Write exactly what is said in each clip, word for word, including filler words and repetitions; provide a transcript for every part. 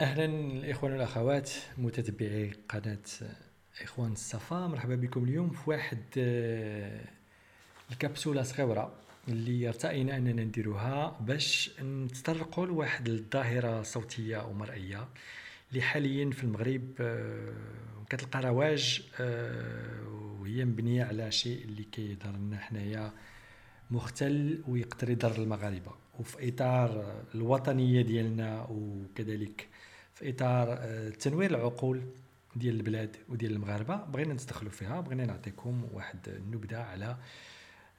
أهلا الإخوان والأخوات متتبعي قناة إخوان الصفا، مرحبا بكم اليوم في واحد الكبسولة صغيرة اللي ارتأينا أننا نديروها باش نتطرقوا لواحد الظاهرة صوتية أو مرئية اللي حاليا في المغرب كتلقى رواج، وهي مبنية على شيء اللي كيظهر لنا حنايا مختل ويقدر يضر المغاربة، وفي إطار الوطنية ديالنا وكذلك في إطار تنوير العقول ديال البلاد وديال المغاربة بغينا نتدخلوا فيها. بغينا نعطيكم واحد النبذة على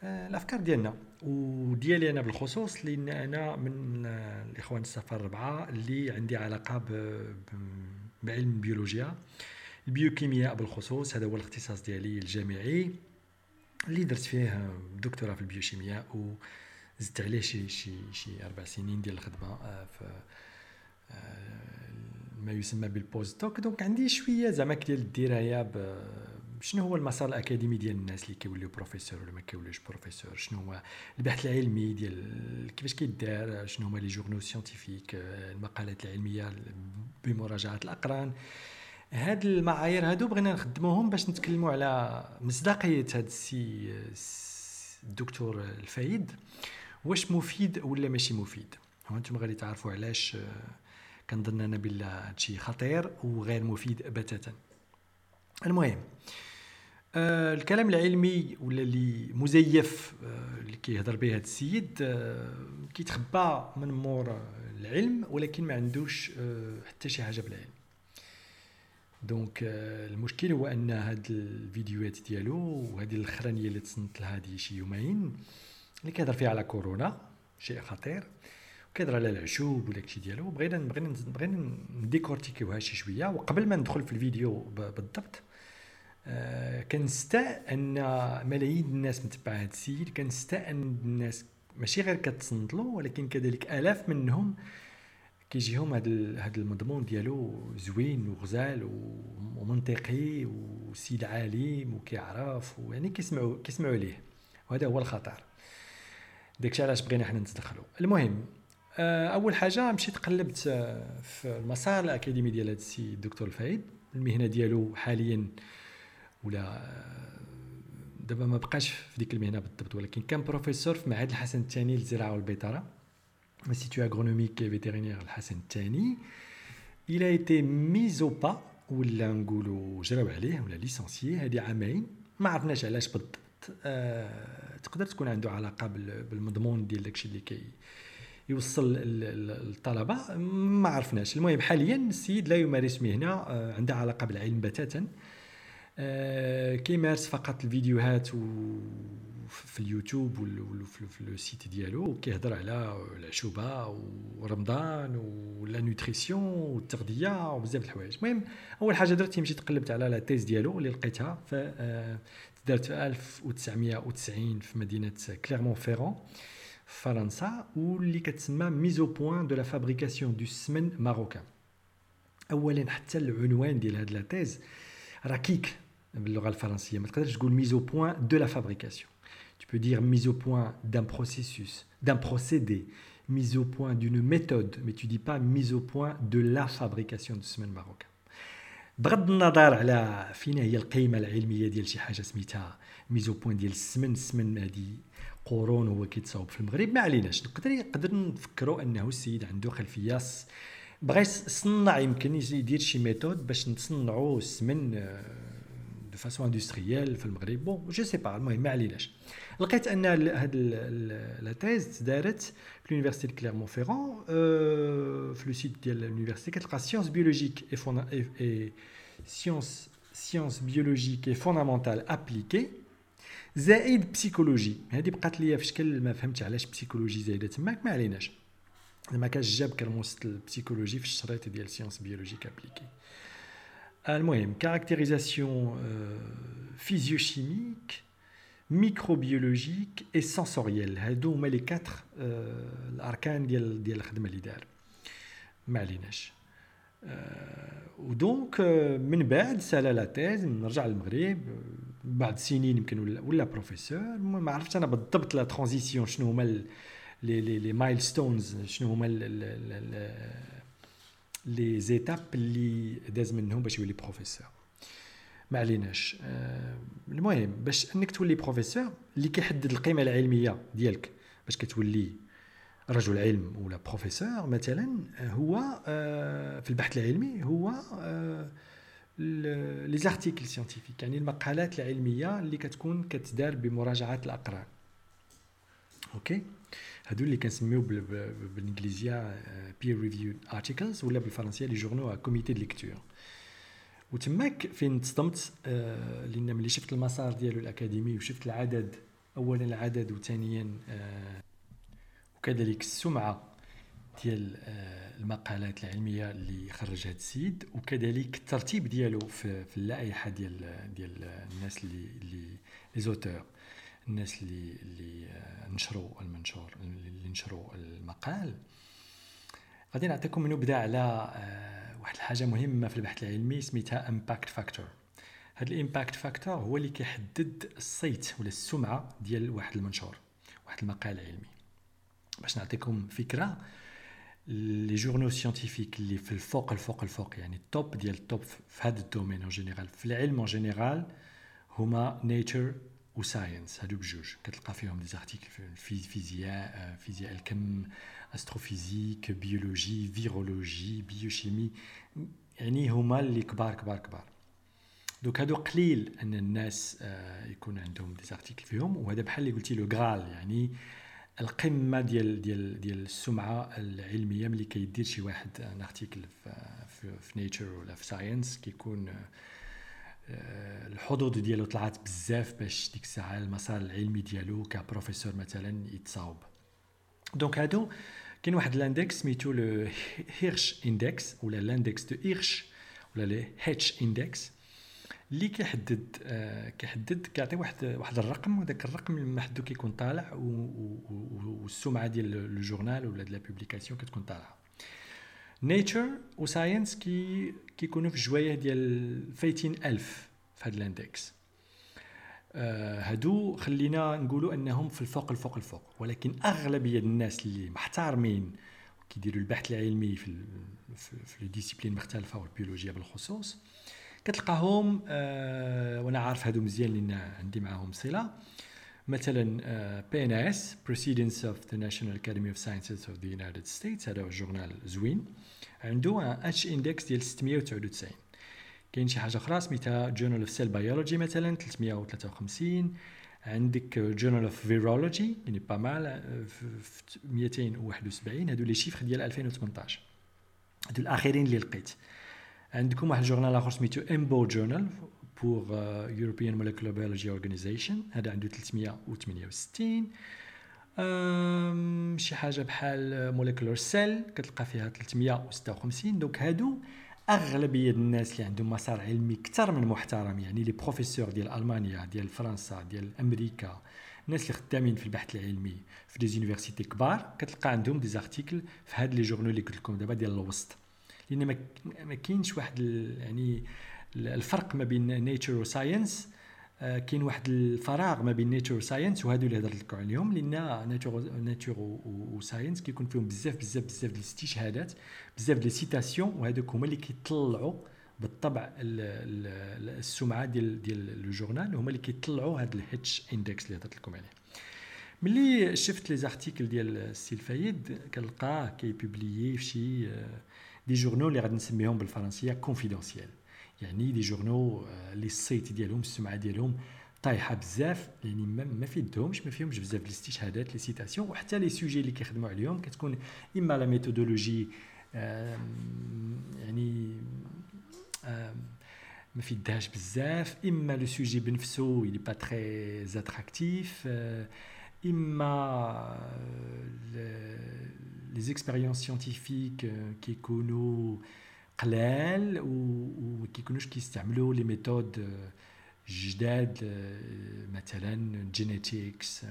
الأفكار ديالنا وديالي أنا بالخصوص، لأن أنا من الإخوان الصفا الربعة اللي عندي علاقة بعلم البيولوجيا البيوكيمياء بالخصوص، هذا هو الاختصاص ديالي الجامعي اللي درت فيه دكتوراه في البيوشيمياء و زدت عليه شي شي شي اربع سنين ديال الخدمه في ما يسمى بالبوست دوك. دونك عندي شويه زعما ديال الدرايه بشنو هو المسار الاكاديمي ديال الناس اللي كيوليو بروفيسور ولا ما كيوليوش بروفيسور، شنو هو البحث العلمي ديال كيفاش كيدار، شنو هما لي جورنو سيانتيفيك، المقالات العلميه بمراجعه الاقران. هاد المعايير هادو بغينا نخدموهم باش نتكلموا على مصداقيه هاد السي الدكتور الفايد، واش مفيد ولا ماشي مفيد. وانتم غادي تعرفوا علاش كنظن انا بلي هادشي خطير وغير مفيد بتاتا. المهم آه الكلام العلمي ولا اللي مزيف آه اللي كيهضر به هذا السيد آه كيتخبى من مور العلم، ولكن ما عندوش آه حتى شي حاجه بالعلم. دونك آه المشكل هو ان هاد الفيديوهات ديالو وهذه الاخرانيه اللي تصنت لها هذه شي يومين اللي كيهضر فيها على كورونا شيء خطير، وكيهضر على العشوب ولا كشي ديالو، بغينا بغينا بغينا نديكورتيكيوها شي شويه. وقبل ما ندخل في الفيديو بالضبط آه كنستاء ان ملايين الناس متبعه هذا السيد، كنستاء ان الناس ماشي غير كتصنت له ولكن كذلك الاف منهم كيجيهم هذا هذا المضمون ديالو زوين وغزال ومنطقي وسيد عالم وكيعرف، ويعني كيسمعوا كيسمعوا ليه، وهذا هو الخطر. داكشي علاش بغينا حنا ندخلوا. المهم اول حاجه مشيت قلبت في المسار الاكاديمي ديال هذا السي الدكتور الفايد، المهنه ديالو حاليا ولا دابا ما بقاش في ديك المهنه بالضبط، ولكن كان بروفيسور في معهد الحسن الثاني للزراعه والبيطره، Institut agronomique et vétérinaire Hassan deux. Il a été mis au pas ولا نقولوا جراو عليه ولا ليسانسيي هذه عامين، ما عرفناش علاش بالضبط. آه تقدر تكون عنده علاقه بالمضمون ديال داكشي اللي كي يوصل للطلبه، ما عرفناش. المهم حاليا السيد لا يمارس مهنه آه عندها علاقه بالعلم بتاتا، آه كيمارس فقط الفيديوهات و في اليوتيوب وفي لو سيت ديالو، وكيهضر على العشوبه ورمضان ولا نوتريسيون والتغذيه وبزاف د الحوايج. المهم اول حاجه درتي مشيت قلبت على لا تيز ديالو اللي لقيتها في دارت في ألف وتسعمية وتسعين في مدينه كليرمون فيرون في فرنسا، واللي كتسمى ميزو بوين دو لا فابريكاسيون دو سمن ماروكان. اولا حتى العنوان ديال هاد لا تيز ركيك باللغه الفرنسيه، ما تقدرش تقول ميزو بوين دو لا فابريكاسيون، tu peux dire mise au point d'un processus, d'un procédé, mise au point d'une méthode, mais tu dis pas mise au point de la fabrication du semen marocain. بغض النظر على فين هي القيمه العلميه ديال شي حاجه سميتها ميزو بوين ديال السمن، السمن هادي قرون هو كيتصاوب في المغرب، ما عليناش. نقدر نقدر نفكروا انه السيد عنده خلفيه بغى يصنع، يمكن يدير شي ميثود باش نصنعوا السمن دو فاسون اندستريال في المغرب، بون جو سي با. المهم ما عليناش. لقيت ان هاد لا تيز دارت في لونيفرسيتي دو كليرمون فيرون في لو سيت ديال لونيفرسيتي، كتلقى سيونس بيولوجيك اي سيونس سيونس بيولوجيك اي فوندامونتال ابليكي زائد بسيكولوجي. هادي بقات ليا في شكل ما فهمتش علاش بسيكولوجي زايده تماك، ما عليناش. زعما كاش جاب كرموس البسيكولوجي في الشريط ديال سيونس بيولوجيك ابليكي. المهم caractérisation euh, physiochimique, microbiologique et sensorielle. هادو هما لي كاتر euh, الاركان ديال ديال الخدمه اللي دار، ما عليناش. euh, ودونك euh, من بعد سالا لا تيز نرجع للمغرب بعد سنين يمكن ولا, ولا بروفيسور. ما عرفتش انا بالضبط لا ترانزيسيون شنو هما لي لي مايلستونز، شنو هما لي زيتاب اللي داز منهم باش يولي بروفيسور. ما عليناش. المهم باش انك تولي بروفيسور اللي كيحدد القيمه العلميه ديالك باش كتولي رجل علم ولا بروفيسور مثلا هو في البحث العلمي هو لي زارتيكل ساينتيفيك، يعني المقالات العلميه اللي كتكون كتدار بمراجعه الاقران. اوكي، هادو اللي كنسميو بالانجليزيه peer reviewed articles ولا بالفرنسيه لي جورنو كوميتي دو ليكتور. وتماك فين تصدمت آه لان ملي شفت المسار ديالو الاكاديمي وشفت العدد، اولا العدد وثانيا آه وكذلك السمعه ديال آه المقالات العلميه اللي خرج هذا السيد، وكذلك الترتيب ديالو في, في اللائحه ديال ديال الناس اللي اللي لي زوتور، الناس اللي اللي نشروا المنشور، اللي نشروا المقال. غادي نعطيكم نبذه على واحد الحاجه مهمه في البحث العلمي سميتها امباكت فاكتور. هذا الامباكت فاكتور هو اللي كيحدد الصيت ولا السمعه ديال واحد المنشور، واحد المقال علمي. باش نعطيكم فكره، لي جورنو ساينتيفيك اللي في الفوق الفوق الفوق، يعني التوب ديال التوب في هذا الدومين او جينيرال في العلم او جينيرال، هما نيتشر وساينس. هادو بجوج كتلقى فيهم دي زارتيكل في فيزياء، فيزياء الكم، استروفيزيك، بيولوجي، فيرولوجي، بيوشيمي، يعني هما اللي كبار كبار كبار. دوك هادو قليل ان الناس يكون عندهم دي زارتيكل فيهم، وهذا بحال اللي قلتي لو غال، يعني القمه ديال ديال ديال السمعه العلميه ملي كيدير شي واحد ان ارتيكل في في نيتشر ولا في ساينس، كيكون الحظوظ ديالو طلعت بزاف باش ديك الساعه المسار العلمي ديالو كبروفيسور مثلا يتصاوب. دونك هادو كاين واحد الاندكس سميتو لو هيرش اندكس ولا الاندكس دو هيرش ولا لي هيتش اندكس، اللي كيحدد كيحدد كيعطي واحد واحد الرقم، وداك الرقم لما حدو كيكون طالع والسمعه ديال لو جورنال ولا ديال لا بوبليكاسيون كتكون طالعه. نيتشر وساينس كي كيكونوا في الجوايه ديال فايتين ألف في هذا الاندكس. آه هادو خلينا نقولوا انهم في الفوق الفوق الفوق، ولكن اغلبيه الناس اللي محترمين وكيديروا البحث العلمي في في, في ديسيبلين مختلفه والبيولوجيا بالخصوص كتلقاهم آه وانا عارف هادو مزيان لان عندي معاهم صله، مثلا آه بي ان اس Proceedings of the National Academy of Sciences of the United States، هذا جورنال زوين، عنده ان اتش اندكس ديال ستمية وتسعة وتسعين. كاين شي حاجه اخرى سميتها Journal of Cell Biology مثلا ثلاثمية وثلاثة وخمسين، عندك Journal of Virology يعني با مال مئتين وواحد وسبعين. هادو لي شيفر ديال ألفين وثمنطاش، هادو الاخرين اللي لقيت. عندكم واحد الجورنال اخر سميتو امبو جورنال pour European Molecular Biology Organization، هذا عنده ثلاثمية وثمانية وستين. شي حاجه بحال Molecular Cell كتلقى فيها ثلاثمية وستة وخمسين. دوك هادو اغلبيه الناس اللي عندهم مسار علمي اكثر من محترم، يعني لي بروفيسور ديال المانيا، ديال فرنسا، ديال امريكا، الناس اللي خدامين في البحث العلمي في دي زونيفرسيتي كبار كتلقى عندهم دي زارتيكل في هاد لي جورنال اللي قلت لكم دابا ديال الوسط، لان ما كاينش واحد يعني الفرق ما بين نيتشر وساينس. آه كاين واحد الفراغ ما بين نيتشر وساينس، وهادو اللي هضرت لكم عليهم، لان نيتشر نيتشر وساينس كيكون فيهم بزاف بزاف بزاف ديال الاستشهادات، بزاف ديال السيتاسيون، وهادوك هما اللي كيطلعوا بالطبع السمعه ديال ديال لو جورنال، هما اللي كيطلعوا هاد الهيتش اندكس اللي هضرت لكم عليه. ملي شفت لي زارتيكل ديال السي الفايد كنلقاه كيبوبليي في شي دي جورنو اللي غادي نسميهم بالفرنسيه كونفيدونسيال، يعني دي جورنو لي الصيت ديالهم السمعه ديالهم طايحه بزاف، يعني ما فيدهمش ما فيهمش بزاف الاستشهادات لي سيتاسيون، وحتى لي سوجي اللي كيخدموا عليهم كتكون اما لا ميثودولوجي يعني ما فيدهاش بزاف، اما لو سوجي بنفسه اللي با تري اتراكتيف، اما لي زيكسبيريونس ساينتيفيك كيكونوا قلال و كيكونوش كيستعملوا لي ميثود جداد، مثلا جينيتيكس،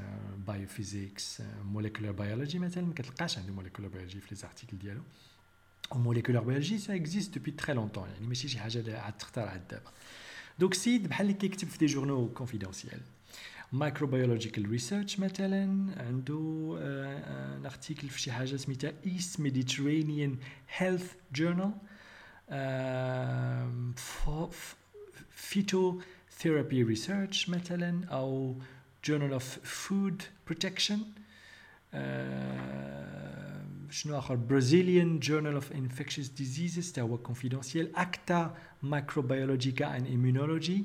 بايوفيزيكس، موليكولار بيولوجي مثلا ما كتلقاش عندهم موليكولار بيولوجي في لي زارتيكل ديالو. موليكولار بيولوجي سا اكزيست دوبي تري لونطون، يعني ماشي شي حاجه عاد تخترع دابا. دوك سيد بحال اللي كيكتب في دي جورنو كونفيدونسيال، Microbiological Research مثلا عنده ارتيكل في شي حاجه سميتها East Mediterranean Health Journal. Phytotherapy Research مثلا او Journal of Food Protection. شنو آخر؟ Brazilian Journal of Infectious Diseases تا هو confidential. Acta Microbiologica and Immunology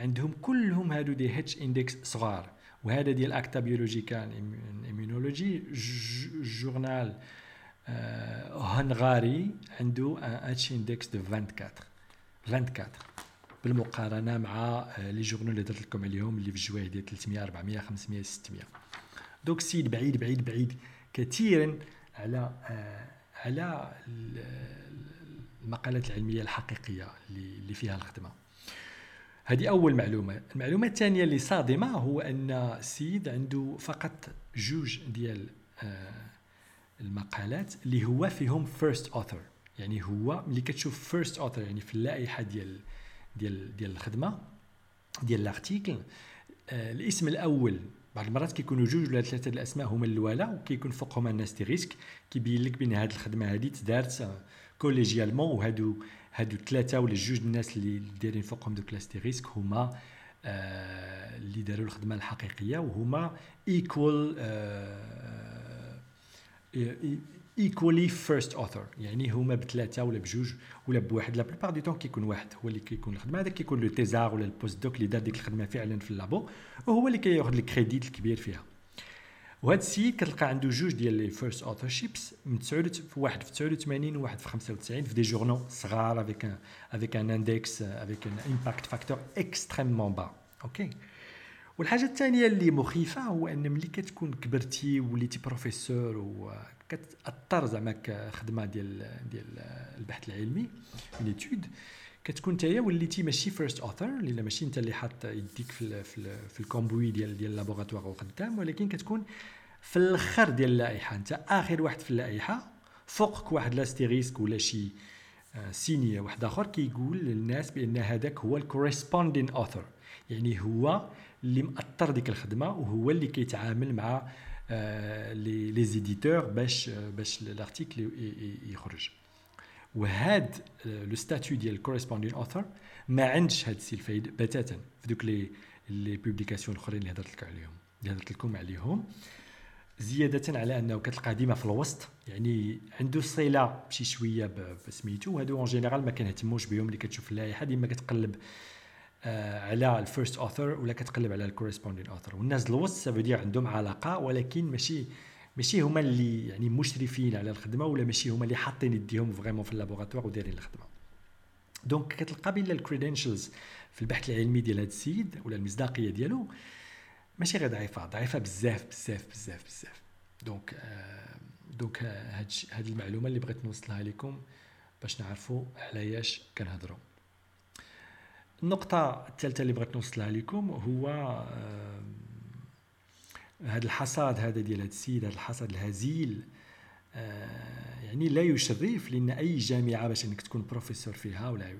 عندهم كلهم هادو دي H index صغار، وهذا ديال Acta Biologica and Immunology جورنال هنغاري عنده H index دو أربعة وعشرين بالمقارنة مع لي جورنال اللي درت لكم اليوم اللي في الجواه ديال ثلاثمية أربعمية خمسمية ستمية. دوك السيد بعيد بعيد بعيد كثيرا على على المقالات العلميه الحقيقيه اللي فيها الخدمه. هذه اول معلومه. المعلومه الثانيه اللي صادمه هو ان السيد عنده فقط جوج ديال المقالات اللي هو فيهم فيرست اوثر، يعني هو ملي كتشوف فيرست اوثر يعني في اللائحه ديال ديال ديال الخدمه ديال الارتيكل الاسم الاول. بعض المرات كيكونوا جوج ولا ثلاثه ديال الاسماء هما الاولى وكيكون فوقهم الناس دي ريسك، كيبين لك بان هذه الخدمه هذه تدارت كوليجيالمون، وهادو هادو ثلاثه ولا جوج الناس اللي دايرين فوقهم دوك لاس دي ريسك هما آه اللي داروا الخدمه الحقيقيه، وهما ايكوال ايكولي فيرست اوثر، يعني هما بثلاثه ولا بجوج ولا بواحد. لا بلبار دي طون كيكون واحد هو اللي كيكون الخدمه، هذا كيكون لو تيزار ولا البوست دوك اللي دار ديك الخدمه فعلا في اللابو وهو اللي كياخذ الكريديت الكبير فيها. وهذا السيد كتلقى عنده جوج ديال لي فيرست اوثر شيبس من تسعود في واحد في تسعة وثمانين وواحد في خمسة وتسعين في دي جورنو صغار افيك ان افيك ان اندكس افيك ان امباكت فاكتور اكستريممون با. اوكي، والحاجه الثانيه اللي مخيفه هو ان ملي كتكون كبرتي وليتي بروفيسور و كتاثر زعما كخدمه ديال ديال البحث العلمي ليتود، كتكون انت وليتي ماشي فيرست اوثر، اللي ماشي انت اللي حاط يديك في ال في, ال في الكومبوي ديال ديال اللابوغاتوار وخدام، ولكن كتكون في الاخر ديال اللائحه، انت اخر واحد في اللائحه، فوقك واحد لاستيريسك ولا شي سينيه واحد اخر كيقول للناس بان هذاك هو الكوريسبوندين اوثر، يعني هو اللي مأثر ديك الخدمه وهو اللي كيتعامل مع لي لي زيديتور باش باش الارتيكل يخرج. وهاد لو ستاتيو ديال كوريسبوندين اوثر ما عندش هاد السي الفايد بتاتا في دوك لي لي بوبليكاسيون الاخرين اللي هضرت لك عليهم اللي هضرت لكم عليهم، زياده على انه كتلقى ديما في الوسط، يعني عنده صله بشي شويه بسميتو، وهادو اون جينيرال ما كنهتموش بهم، اللي كتشوف اللائحه ديما كتقلب على الفيرست اوثر ولا كتقلب على الكوريسبوندين اوثر، والناس الوسط سافودير عندهم علاقه ولكن ماشي ماشي هما اللي يعني مشرفين على الخدمه، ولا ماشي هما اللي حاطين يديهم فريمون في اللابوغاتوار ودايرين الخدمه. دونك كتلقى بين الكريدنشلز في البحث العلمي ديال هذا السيد ولا المصداقيه ديالو ماشي غير ضعيفه، ضعيفه بزاف بزاف بزاف بزاف. دونك آه دونك هاد هاد المعلومه اللي بغيت نوصلها لكم باش نعرفوا علاش كنهضروا. النقطة الثالثة اللي بغيت نوصلها لكم هو هذا الحصاد هذا ديال هذا السيد، هذا الحصاد الهزيل يعني لا يشرف، لأن أي جامعة باش أنك تكون بروفيسور فيها ولا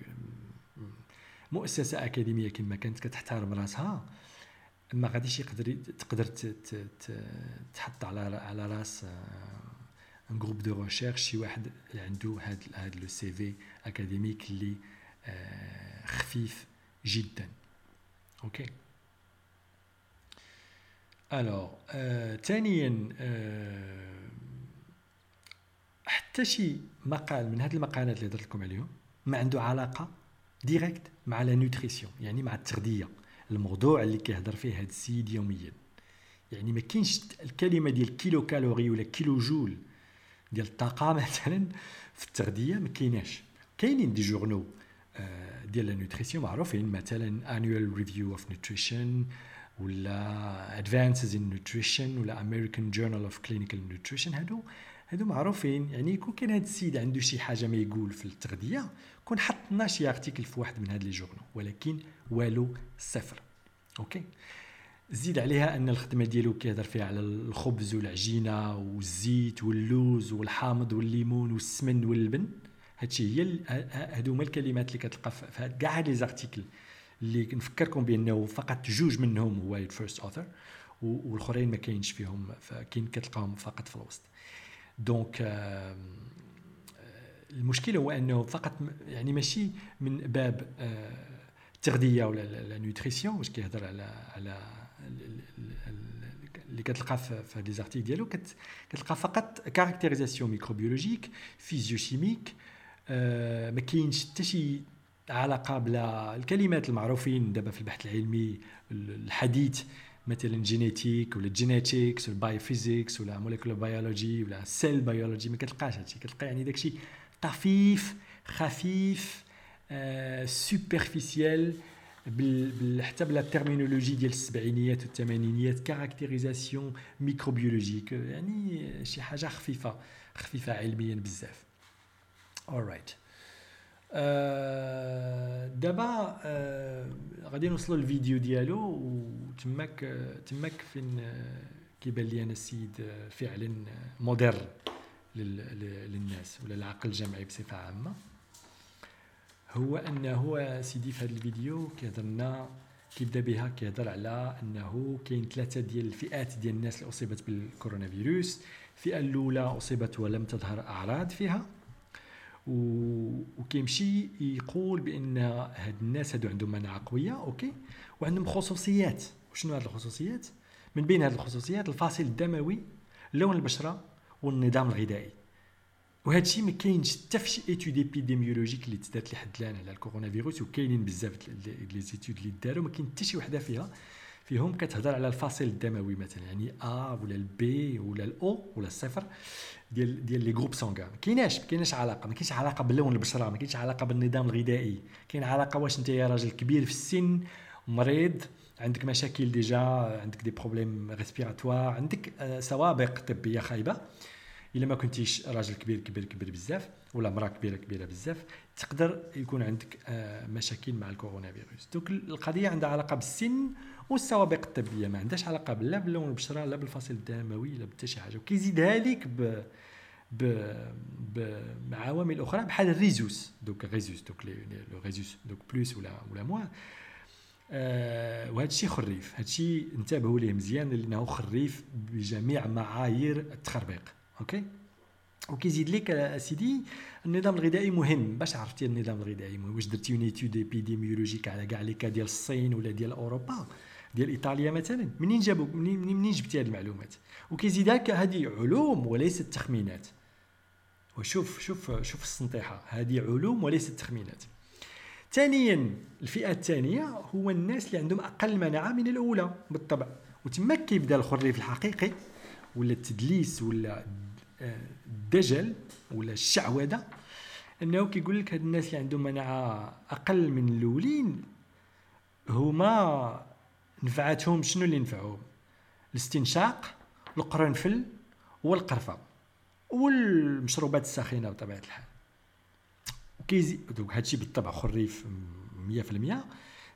مؤسسة أكاديمية كما كانت كتحترم راسها ما غاديش يقدر تقدر تحط على على راس ان جروب دو ريشيرش شي واحد عنده هذا هذا لو سي في أكاديميك اللي خفيف جدا. اوكي، الو ثانيا آه، حتى شي مقال من هذه المقالات اللي درت لكم اليوم ما عنده علاقه ديريكت مع لا نوتريسيون، يعني مع التغذيه، الموضوع اللي كيهضر فيه هذا السيد يوميا، يعني ما كاينش الكلمه ديال كيلو كالوري ولا كيلو جول ديال الطاقه مثلا في التغذيه ما كايناش. كاينين دي جورنو ديال النوتريسيون معروفين مثلا annual review of nutrition ولا advances in nutrition ولا American journal of clinical nutrition، هادو هادو معروفين. يعني كون كان هاد السيد عنده شي حاجه ما يقول في التغذيه كون حطنا شي ارتيكل في واحد من هاد لي جورنو، ولكن والو، صفر. اوكي، زيد عليها ان الخدمه ديالو كيهضر فيها على الخبز والعجينه والزيت واللوز والحامض والليمون والسمن واللبن، هادشي هي هادو هما الكلمات اللي كتلقى في هاد كاع لي زارتيكل اللي نفكركم بأنه فقط جوج منهم هو الفيرست أوثر والآخرين ما كاينش فيهم، فكاين كتلقاهم فقط في الوسط. دونك المشكلة هو أنه فقط يعني ماشي من باب التغذية ولا لا نوتريسيون واش كيهضر على على اللي كتلقى في لي زارتيك ديالو، كتلقى فقط كاركتيريزاسيون ميكروبيولوجيك فيزيوشيميك، ما كاينش حتى شي علاقه بلا الكلمات المعروفين دابا في البحث العلمي الحديث مثلا جينيتيك ولا جينيتيكس ولا بايوفيزيكس ولا موليكولار بيولوجي ولا سيل بيولوجي، ما كتلقاش هادشي. كتلقى يعني داكشي طفيف خفيف سوبرفيسيال بال حتى بلا تيرمينولوجي ديال السبعينيات والثمانينيات، كاركتيريزاسيون ميكروبيولوجيك يعني شي حاجه خفيفه خفيفه علميا بزاف. alright آه دابا آه غادي نوصلوا للفيديو ديالو وتماك تماك فين كيبان لي انا السيد فعلا مدر للناس ولا العقل الجمعي بصفه عامه. هو انه سيدي في هذا الفيديو كيهضرنا كيبدا بها كيهضر على انه كاين ثلاثه ديال الفئات ديال الناس اللي اصيبت بالكورونا فيروس. الفئه الاولى اصيبت ولم تظهر اعراض فيها، وكيمشي يقول بان هاد الناس هادو عندهم مناعه قويه اوكي وعندهم خصوصيات. وشنو هاد الخصوصيات؟ من بين هاد الخصوصيات الفاصل الدموي، لون البشره والنظام الغذائي. وهذا الشيء ما كاينش حتى في شي ايتود ايبيديميولوجيك اللي تدات لحد الان على الكورونا فيروس، وكاينين بزاف لي زيتود اللي داروا ما كاين حتى شي وحده فيها فيهم كتهضر على الفاصل الدموي مثلا، يعني ا ولا البي ولا الاو ولا الصفر ديال ديال لي جروب سانغا. ما كايناش ما كايناش علاقه، ما كاينش علاقه باللون البشره، ما كاينش علاقه بالنظام الغذائي. كاين علاقه واش انت يا راجل كبير في السن، مريض، عندك مشاكل ديجا، عندك دي بروبليم ريسبيراتوار، عندك سوابق طبيه خايبه. الا ما كنتيش راجل كبير كبير كبير بزاف ولا مراه كبيره كبيره بزاف، تقدر يكون عندك مشاكل مع الكورونا فيروس. دوك القضيه عندها علاقه بالسن والسوابق الطبيه، ما عندهاش علاقه لا باللون البشره لا بالفصل الدموي لا بتا شي حاجه. وكيزيدها لك ب بعوامل اخرى بحال الريزوس. دوك الريزوس دوك لو ريزوس دوك بلوس ولا ولا موان. آه وهذا الشيء خريف، هذا الشيء انتبهوا ليه مزيان لانه خريف بجميع معايير التخربيق. اوكي وكيزيد لك اسيدي النظام الغذائي مهم. باش عرفتي النظام الغذائي مهم؟ واش درتي اونيتود ايبيديميولوجيك على كاع لي كا ديال الصين ولا ديال اوروبا ديال ايطاليا مثلا؟ منين جابوا منين منين جبتي هذه المعلومات؟ وكيزيد لك هذه علوم وليست تخمينات. وشوف شوف شوف السنطيحه، هذه علوم وليست تخمينات. ثانيا الفئه الثانيه هو الناس اللي عندهم اقل مناعه من الاولى بالطبع، وتماك كيبدا الخريف الحقيقي ولا التدليس ولا الدجل ولا الشعوذه. انه كيقول لك هاد الناس اللي عندهم مناعه اقل من الاولين هما نفعتهم شنو اللي نفعهم؟ الاستنشاق، القرنفل والقرفه والمشروبات الساخنه بطبيعه الحال. وكيزي دوك هادشي بالطبع خريف مية في المية.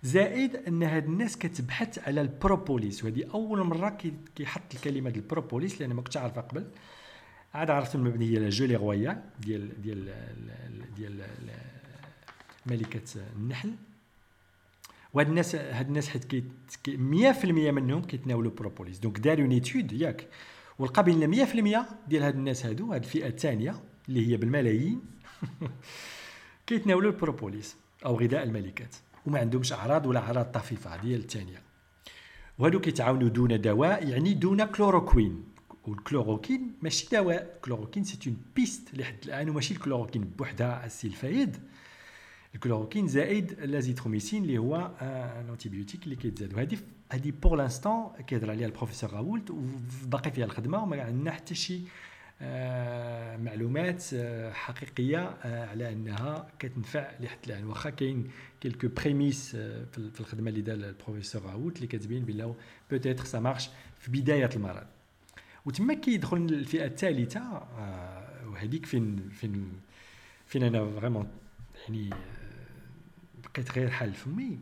زائد ان هاد الناس كتبحث على البروبوليس، وهذه اول مره كيحط الكلمه ديال البروبوليس لان ما كنتش عارفها قبل. عاد عرفت المبنيه لا جولي رويال ديال ديال ديال ملكه النحل. وهاد الناس هاد الناس حيت كي مية في المية منهم كيتناولوا بروبوليس، دونك داروا نيتود ياك ولقى بان مية في المية ديال هاد الناس هادو هاد الفئه الثانيه اللي هي بالملايين كيتناولوا البروبوليس او غذاء الملكات وما عندهمش اعراض ولا اعراض طفيفه ديال الثانيه. وهادو كيتعاونوا دون دواء، يعني دون كلوروكوين. والكلوروكين ماشي دواء، كلوروكين سي اون بيست لحد الان وماشي الكلوروكين بوحدها السي الفايد. الكلوروكين زائد لازيتروميسين اللي هو ان انتيبيوتيك اللي كيتزاد. وهذه هذه بور لانستون كيهضر عليها البروفيسور راولت وباقي فيها الخدمه وما عندنا حتى شي آه معلومات آه حقيقيه آه على انها كتنفع لحد الان، واخا كاين كلكو بريميس آه في الخدمه اللي دار البروفيسور راولت اللي كتبين بلا بوتيتر سا مارش في بدايه المرض. وتما كيدخل الفئه الثالثه آه وهذيك فين فين فين انا فريمون يعني بقيت غير حل فمي.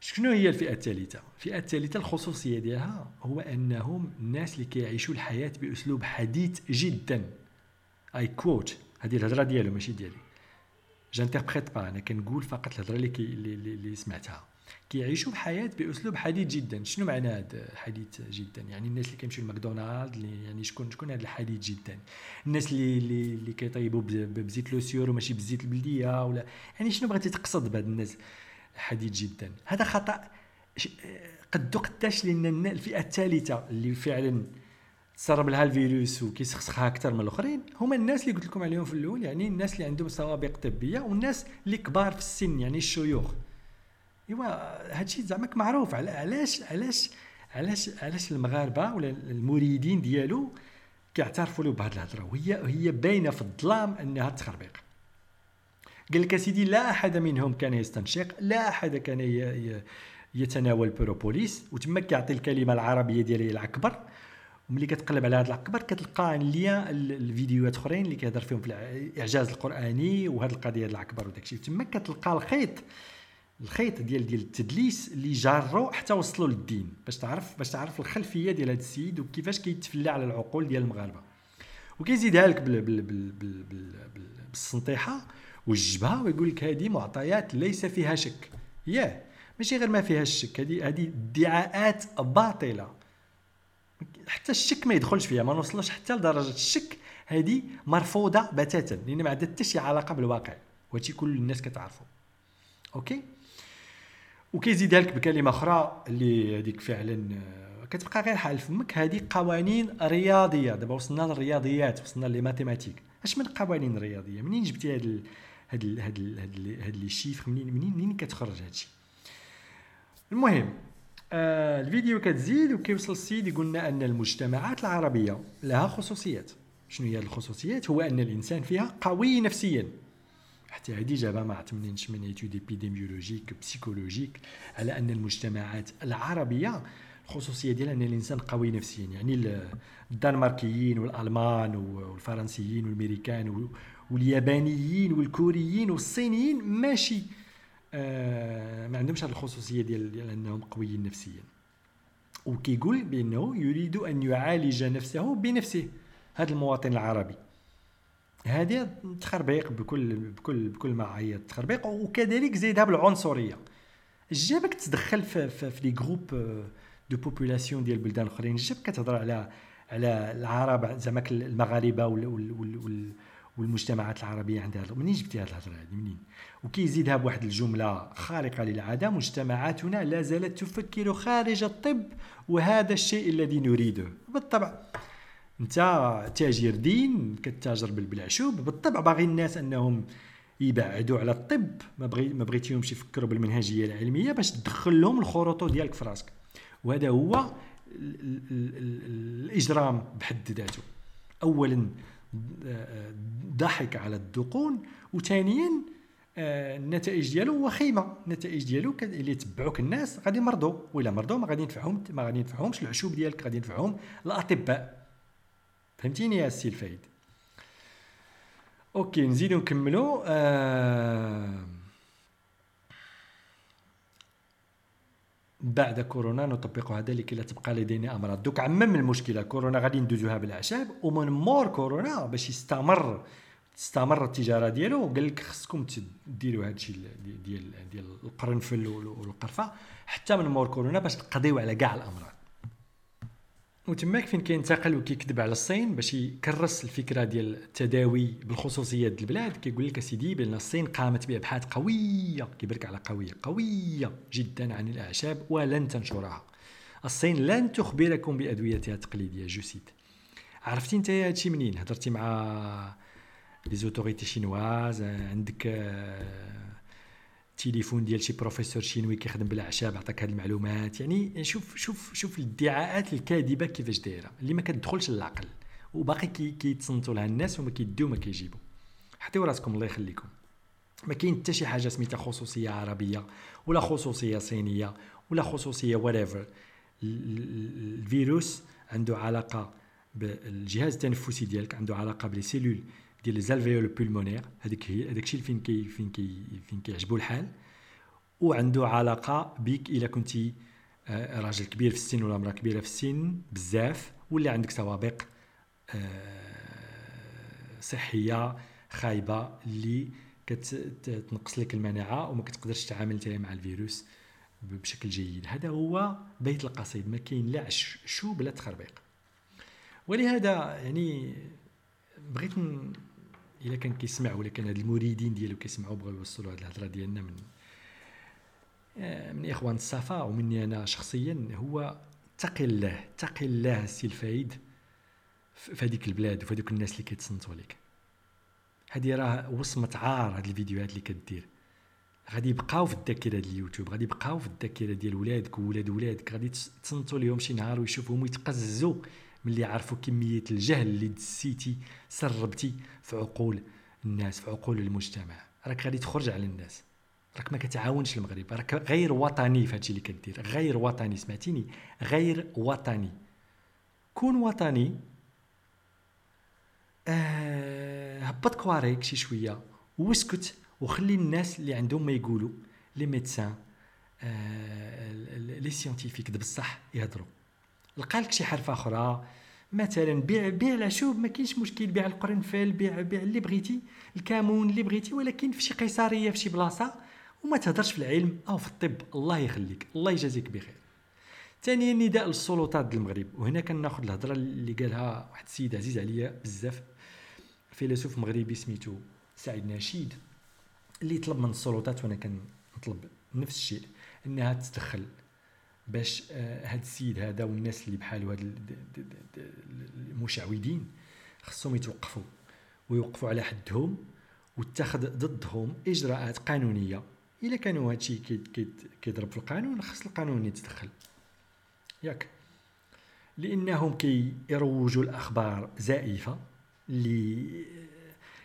شنو هي الفئه الثالثه؟ الفئه الثالثه الخصوصيه ديالها هو انهم الناس اللي كيعيشوا الحياه باسلوب حديث جدا. اي كوت، هذه الهضره ديالو ماشي ديالي. جانتربريت با، انا كنقول فقط الهضره اللي اللي سمعتها. كيعيشوا بحياه باسلوب حديث جدا. شنو معنى هذا حديث جدا؟ يعني الناس اللي كيمشيو لماكدونالد، يعني شكون شكون هذا الحديث جدا؟ الناس اللي اللي كيطيبوا بزيت لوسيور وماشي بزيت البلديه، ولا يعني شنو بغيتي تقصد بهاد الناس حديث جدا؟ هذا خطا قد قداش، لان الفئه الثالثه اللي فعلا تسرب لها الفيروس وكيسخسخها اكثر من الاخرين هما الناس اللي قلت لكم عليهم في الاول، يعني الناس اللي عندهم سوابق طبيه والناس اللي كبار في السن، يعني الشيوخ. ايوا هادشي زعما معروف. علاش علاش علاش علاش المغاربه ولا المريدين ديالو كيعترفوا له بهذه الهضره، وهي هي باينه في الظلام انها تخربيق. قال لك سيدي لا احد منهم كان يستنشق، لا احد كان يتناول بروبوليس، وتما كيعطي الكلمه العربيه ديالها العكبر. وملي كتقلب على هذا العقبر كتلقى ليا الفيديوهات اخرين اللي كيهضر فيهم في الاعجاز القراني وهذه القضيه ديال العقبر وداكشي. تما كتلقى الخيط الخيط ديال ديال التدليس اللي جاروا حتى وصلوا للدين، باش تعرف باش تعرف الخلفيه ديال هذا السيد وكيفاش كيتفلى على العقول ديال المغاربه. وكيزيدها لك بال بال بال بال بالسنطيحه والجبهه ويقول لك هذه معطيات ليس فيها شك. ياه ماشي غير ما فيها الشك، هذه هذه ادعاءات باطله، حتى الشك ما يدخلش فيها، ما نوصلش حتى لدرجه الشك. هذه مرفوضه بتاتا لان ما عندها حتى شي علاقه بالواقع، وهادشي كل الناس كتعرفوا. اوكي. وكيزيد لك بكلمه اخرى اللي هذيك فعلا كتبقى غير حال فمك، هذه قوانين رياضيه. دابا وصلنا للرياضيات، وصلنا للماتيماتيك. اش من قوانين رياضيه؟ منين جبتي هاد هاد هاد هاد لي شيفر؟ منين منين منين كتخرج هادشي؟ المهم آه الفيديو كتزيد وكيوصل السيد يقولنا ان المجتمعات العربيه لها خصوصيات. شنو هي الخصوصيات؟ هو ان الانسان فيها قوي نفسيا. حتى هذه جابها ما عتمنينش من ايتود ايبيديميولوجيك بسيكولوجيك على ان المجتمعات العربيه الخصوصيه ديالها ان الانسان قوي نفسيا. يعني الدنماركيين والالمان والفرنسيين والامريكان واليابانيين والكوريين والصينيين ماشي آه ما عندهمش هذه الخصوصيه ديال ديال انهم قويين نفسيا. وكيقول بانه يريد ان يعالج نفسه بنفسه. هذا المواطن العربي هذه تخربيق بكل بكل بكل معايير تخربيق. وكذلك زيدها بالعنصريه، جابك تدخل في في, في لي جروب دو بوبولاسيون ديال بلدان اخرين. جابك كتهضر على على العرب زعما المغاربه وال, وال, وال والمجتمعات العربيه عندها. منين جبتي هذه الهضره هذه منين؟ وكيزيدها بواحد الجمله خارقه للعاده: مجتمعاتنا لا زالت تفكر خارج الطب وهذا الشيء الذي نريده. بالطبع انت تاجر دين كتاجر بالعشوب، بالطبع باغي الناس انهم يبعدوا على الطب، ما بغي ما بغيتيهمش يفكروا بالمنهجيه العلميه باش تدخل لهم الخروطو ديالك في راسك. وهذا هو الاجرام بحد ذاته. اولا ضحك على الدقون، وثانيا النتائج ديالو وخيمه. النتائج ديالو اللي تبعوك الناس غادي مرضوا، ولا مرضوا ما غادي ينفعهم ما غادي ينفعهمش العشوب ديالك، غادي ينفعهم الاطباء. فهمتيني يا السي الفايد؟ اوكي نزيدو نكملو. آه بعد كورونا نطبق هذا لكي لا تبقى لدينا امراض. دوك عمم المشكله، كورونا غادي ندوزوها بالاعشاب، ومن مور كورونا باش يستمر تستمر التجاره ديالو قال لك خصكم ديروا هادشي ديال ديال القرنفل والقرفه حتى من مور كورونا باش تقضيو على كاع الامراض. وتماك فين كينتقل وكيكذب على الصين باش يكرس الفكره ديال التداوي بالخصوصيات ديال البلاد. كيقول لك اسيدي بان الصين قامت بابحاث قويه، كيبرك على قويه قويه جدا عن الاعشاب ولن تنشرها. الصين لن تخبركم بادويتها التقليديه. جوسيت عرفتي انت هادشي منين؟ هضرتي مع لي زوتوريتي شينواز، عندك تليفون ديال شي بروفيسور شينوي كيخدم بالاعشاب عطاك هاد المعلومات. يعني شوف شوف شوف الادعاءات الكاذبه كيفاش دايره، اللي ما كتدخلش للعقل وباقي كيتصنتوا لها الناس وما كيديو ما كيجيبوا. حطيو راسكم الله يخليكم، ما كاين حتى شي حاجه سميتها خصوصيه عربيه ولا خصوصيه صينيه ولا خصوصيه whatever. الفيروس عنده علاقه بالجهاز التنفسي ديالك، عنده علاقه بلي سيلول ديال لي زالفيول بولمونير، هذيك هي هذاك الشيء فين كي فين كي فين كيعجبو الحال، وعنده علاقه بك الا كنتي راجل كبير في السن ولا امراه كبيره في السن بزاف، ولا عندك سوابق صحيه خايبه اللي كتنقص لك المناعه وما كتقدرش تتعامل مع الفيروس بشكل جيد. هذا هو بيت القصيد، ما كاين لا شو بلا تخربيق. ولهذا يعني بغيت الا كان كيسمع ولا كان هاد المريدين ديالو كيسمعوا بغاو يوصلوا هاد الهضره ديالنا من من اخوان الصفا ومني انا شخصيا، هو تقي الله تقي الله السي الفايد في هذيك البلاد وفي هذوك الناس اللي كيتصنتوا لك. هذه راه وصمه عار، هاد الفيديوهات اللي كدير غادي يبقاو في الذاكره ديال اليوتيوب، غادي يبقاو في الذاكره ديال ولادك وولاد ولادك، غادي تصنتوا لهم شي نهار ويشوفوهم يتقززوا ملي عرفوا كميه الجهل اللي دسيتي سربتي في عقول الناس في عقول المجتمع. راك غادي تخرج على الناس، راك ما كتعاونش المغرب، راك غير وطني في هادشي اللي كدير، غير وطني. سمعتيني، غير وطني. كون وطني. آه هبط كواريك شي شويه واسكت وخلي الناس اللي عندهم ما يقولوا، لي ميدسان آه لي سيانتيفيك بصح يهضروا. لقى لك شي حرفه اخرى مثلا، بيع بيع العشوب ما كاينش مشكل، بيع القرنفل، بيع بيع اللي بغيتي، الكمون اللي بغيتي، ولكن في شي قيصريه في شي بلاصه وما تهضرش في العلم او في الطب. الله يخليك، الله يجازيك بخير. ثانيا نداء للسلطات ديال المغرب، وهنا كناخذ الهضره اللي قالها واحد السيد عزيز عليا بزاف، فيلسوف مغربي سميتو سعيد نشيد، اللي طلب من السلطات وانا كنطلب نفس الشيء انها تتدخل باش هاد السيد هذا والناس اللي بحالو هاد المشعوذين خصهم يتوقفوا ويوقفوا على حدهم ويتخذ ضدهم اجراءات قانونيه. الا كانوا هادشي كيضرب في القانون خص القانون يتدخل، ياك؟ لانهم كيروجوا الاخبار زائفه اللي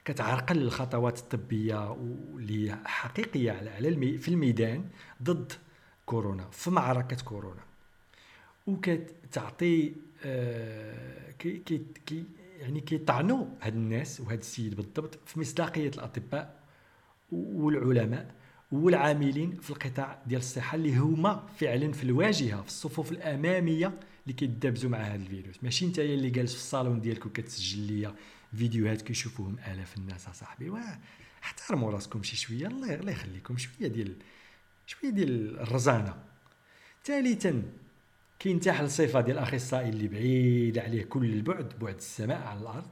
كتعرقل الخطوات الطبيه واللي حقيقيه على في الميدان ضد كورونا، في معركة كورونا، وكتعطي آه كي كي يعني كيطعنوا هاد الناس وهاد السيد بالضبط في مصداقية الأطباء والعلماء والعاملين في القطاع ديال الصحة اللي هما فعلا في الواجهة في الصفوف الأمامية اللي كيتدابزوا مع هاد الفيروس. ماشي انت اللي جالس في الصالون ديالك وكتسجل ليا فيديوهات كيشوفوهم آلاف الناس. صاحبي واه احترموا راسكم شي شوية، الله الله يخليكم، شوية ديال شويه ديال الرزانه. ثالثا كينتحل صفه ديال الاخصائي اللي بعيد عليه كل البعد، بعد السماء على الارض.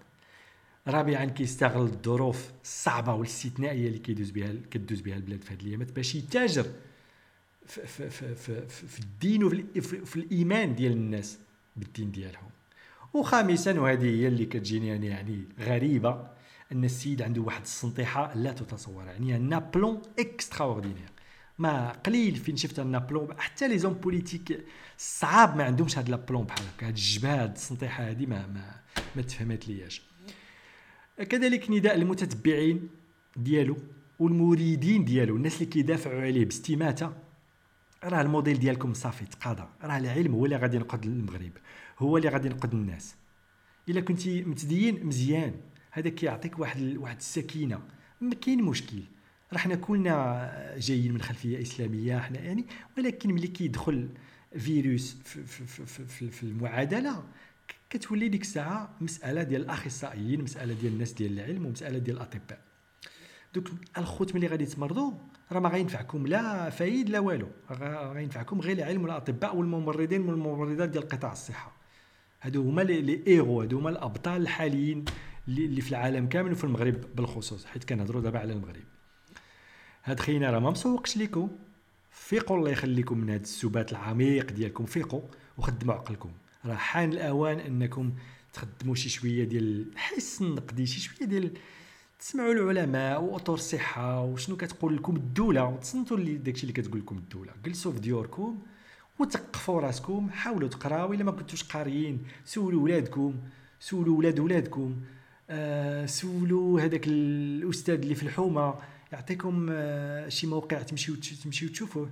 رابعا كيستغل الظروف الصعبه والاستثنائيه اللي كيدوز بها كدوز بها البلاد في هذه الايامات باش يتاجر في في في في, في الدين وفي في الايمان ديال الناس بالدين ديالهم. وخامسا، وهذه هي اللي كتجيني يعني, يعني غريبه، ان السيد عنده واحد السنطيحه لا تتصور، يعني نابلون اكستراوردينير. ما قليل فين شفت النابلون، حتى لي زون بوليتيك صعاب ما عندهمش هاد لابلون بحال هكا، هاد الجبهه هاد السنطيحه هادي ما ما, ما تفهمت لياش. كذلك نداء المتتبعين ديالو والمريدين ديالو، الناس اللي كيدافعوا عليه باستماته، راه الموديل ديالكم صافي تقاضى، راه العلم هو اللي غادي ينقذ المغرب، هو اللي غادي ينقذ الناس. الا كنتي متدين مزيان، هذا كيعطيك واحد واحد السكينه، ما كاين مشكل. رحنا كلنا جايين من خلفيه اسلاميه احنا يعني، ولكن ملي كيدخل فيروس في, في, في, في المعادله كتولي ديك الساعه مساله ديال الاخصائيين، مساله ديال الناس ديال العلم، ومساله ديال الاطباء. دوك الخوت ملي غادي تمرضوا راه ما غينفعكم لا فايد لا والو، غينفعكم غير العلم والاطباء والممرضين والممرضات ديال قطاع الصحه. هادو هما لي ايغو، هادو هما الابطال الحاليين اللي في العالم كامل وفي المغرب بالخصوص، حيت كنهضروا دابا على المغرب. هاد خينا راه ما مسوقش ليكم، فيقوا الله يخليكم من هاد السبات العميق ديالكم، فيقوا وخدموا عقلكم. راه حان الاوان انكم تخدموا شي شويه ديال الحس النقدي، شي شويه ديال تسمعوا العلماء واطر الصحه وشنو كتقول لكم الدوله، وتصنتوا لي داكشي اللي كتقول لكم الدوله. جلسوا في ديوركم وتقفوا راسكم، حاولوا تقراو الا ما كنتوش قاريين، سولوا ولادكم، سولوا ولاد ولادكم، آه سولوا هذاك الاستاذ اللي في الحومه يعطيكم شي موقع تمشيو تمشيو تشوفوه.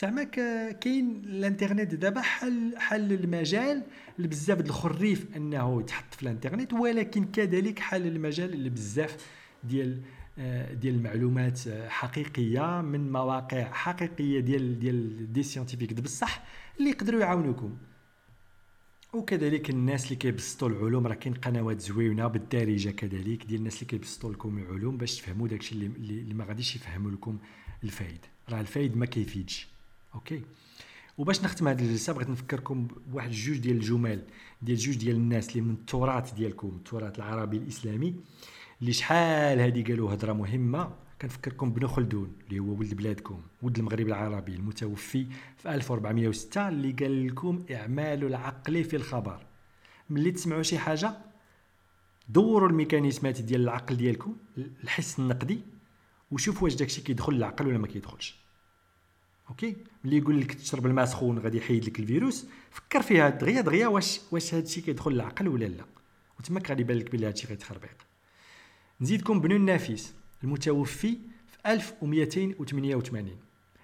زعما كاين الانترنت دابا حل حل المجال لبزاف ديال الخريف انه يتحط في الانترنت، ولكن كذلك حل المجال لبزاف ديال ديال المعلومات حقيقيه من مواقع حقيقيه ديال ديال دي سيانتيفيك بصح اللي يقدروا يعاونوكم. وكذلك الناس اللي كيبسطوا العلوم راه كاين قنوات زوينه بالدارجه كذلك ديال الناس اللي كيبسطوا لكم العلوم باش تفهموا داكشي اللي اللي ما غاديش يفهموا لكم الفايد، راه الفايد ما كيفيدش. اوكي، وباش نختم هذه الجلسه بغيت نفكركم بواحد جوج ديال الجمل ديال جوج ديال الناس اللي من التراث ديالكم، التراث العربي الاسلامي، اللي شحال هذه قالوا هضره مهمه. كنفكركم بن خلدون اللي هو ولد بلادكم، ولد المغرب العربي، المتوفي في ألف وأربعمائة وستة، اللي قال لكم اعمال العقل في الخبر. ملي تسمعوا شي حاجه دوروا الميكانيزمات ديال العقل ديالكم، الحس النقدي، وشوفوا واش داكشي كيدخل للعقل ولا ما كيدخلش. اوكي، ملي يقول لك تشرب الماء سخون غادي يحيد لك الفيروس، فكر فيها دغيا دغيا واش واش هادشي كيدخل للعقل ولا لا، وتماك غادي يبان لك بلي هادشي غيتخربيق. نزيدكم بن النافس المتوفي في ألف ومئتين وثمانية وثمانين،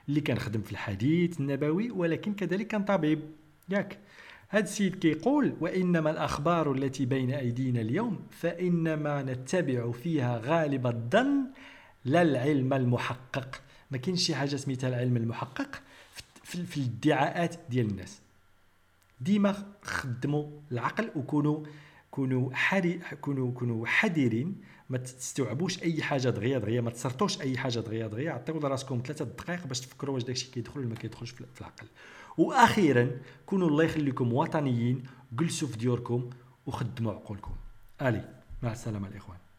اللي كان خدم في الحديث النبوي ولكن كذلك كان طبيب. ياك هاد السيد كيقول وإنما الأخبار التي بين أيدينا اليوم فإنما نتبع فيها غالب الظن لا العلم المحقق. ما كاينش شي حاجه سميتها العلم المحقق في, في الادعاءات ديال الناس. ديما خدموا العقل وكونوا كونوا حري كونوا كونوا حذرين، ما تستوعبوش اي حاجه دغيا دغيا، ما تسرطوش اي حاجه دغيا دغيا، عطيو لراسكم ثلاثة دقائق باش تفكروا واش داكشي كيدخل ولا ما كيدخلش في العقل. واخيرا كونوا الله يخليكم وطنيين، جلسوا في ديوركم وخدموا عقولكم. الي مع السلامه الاخوان.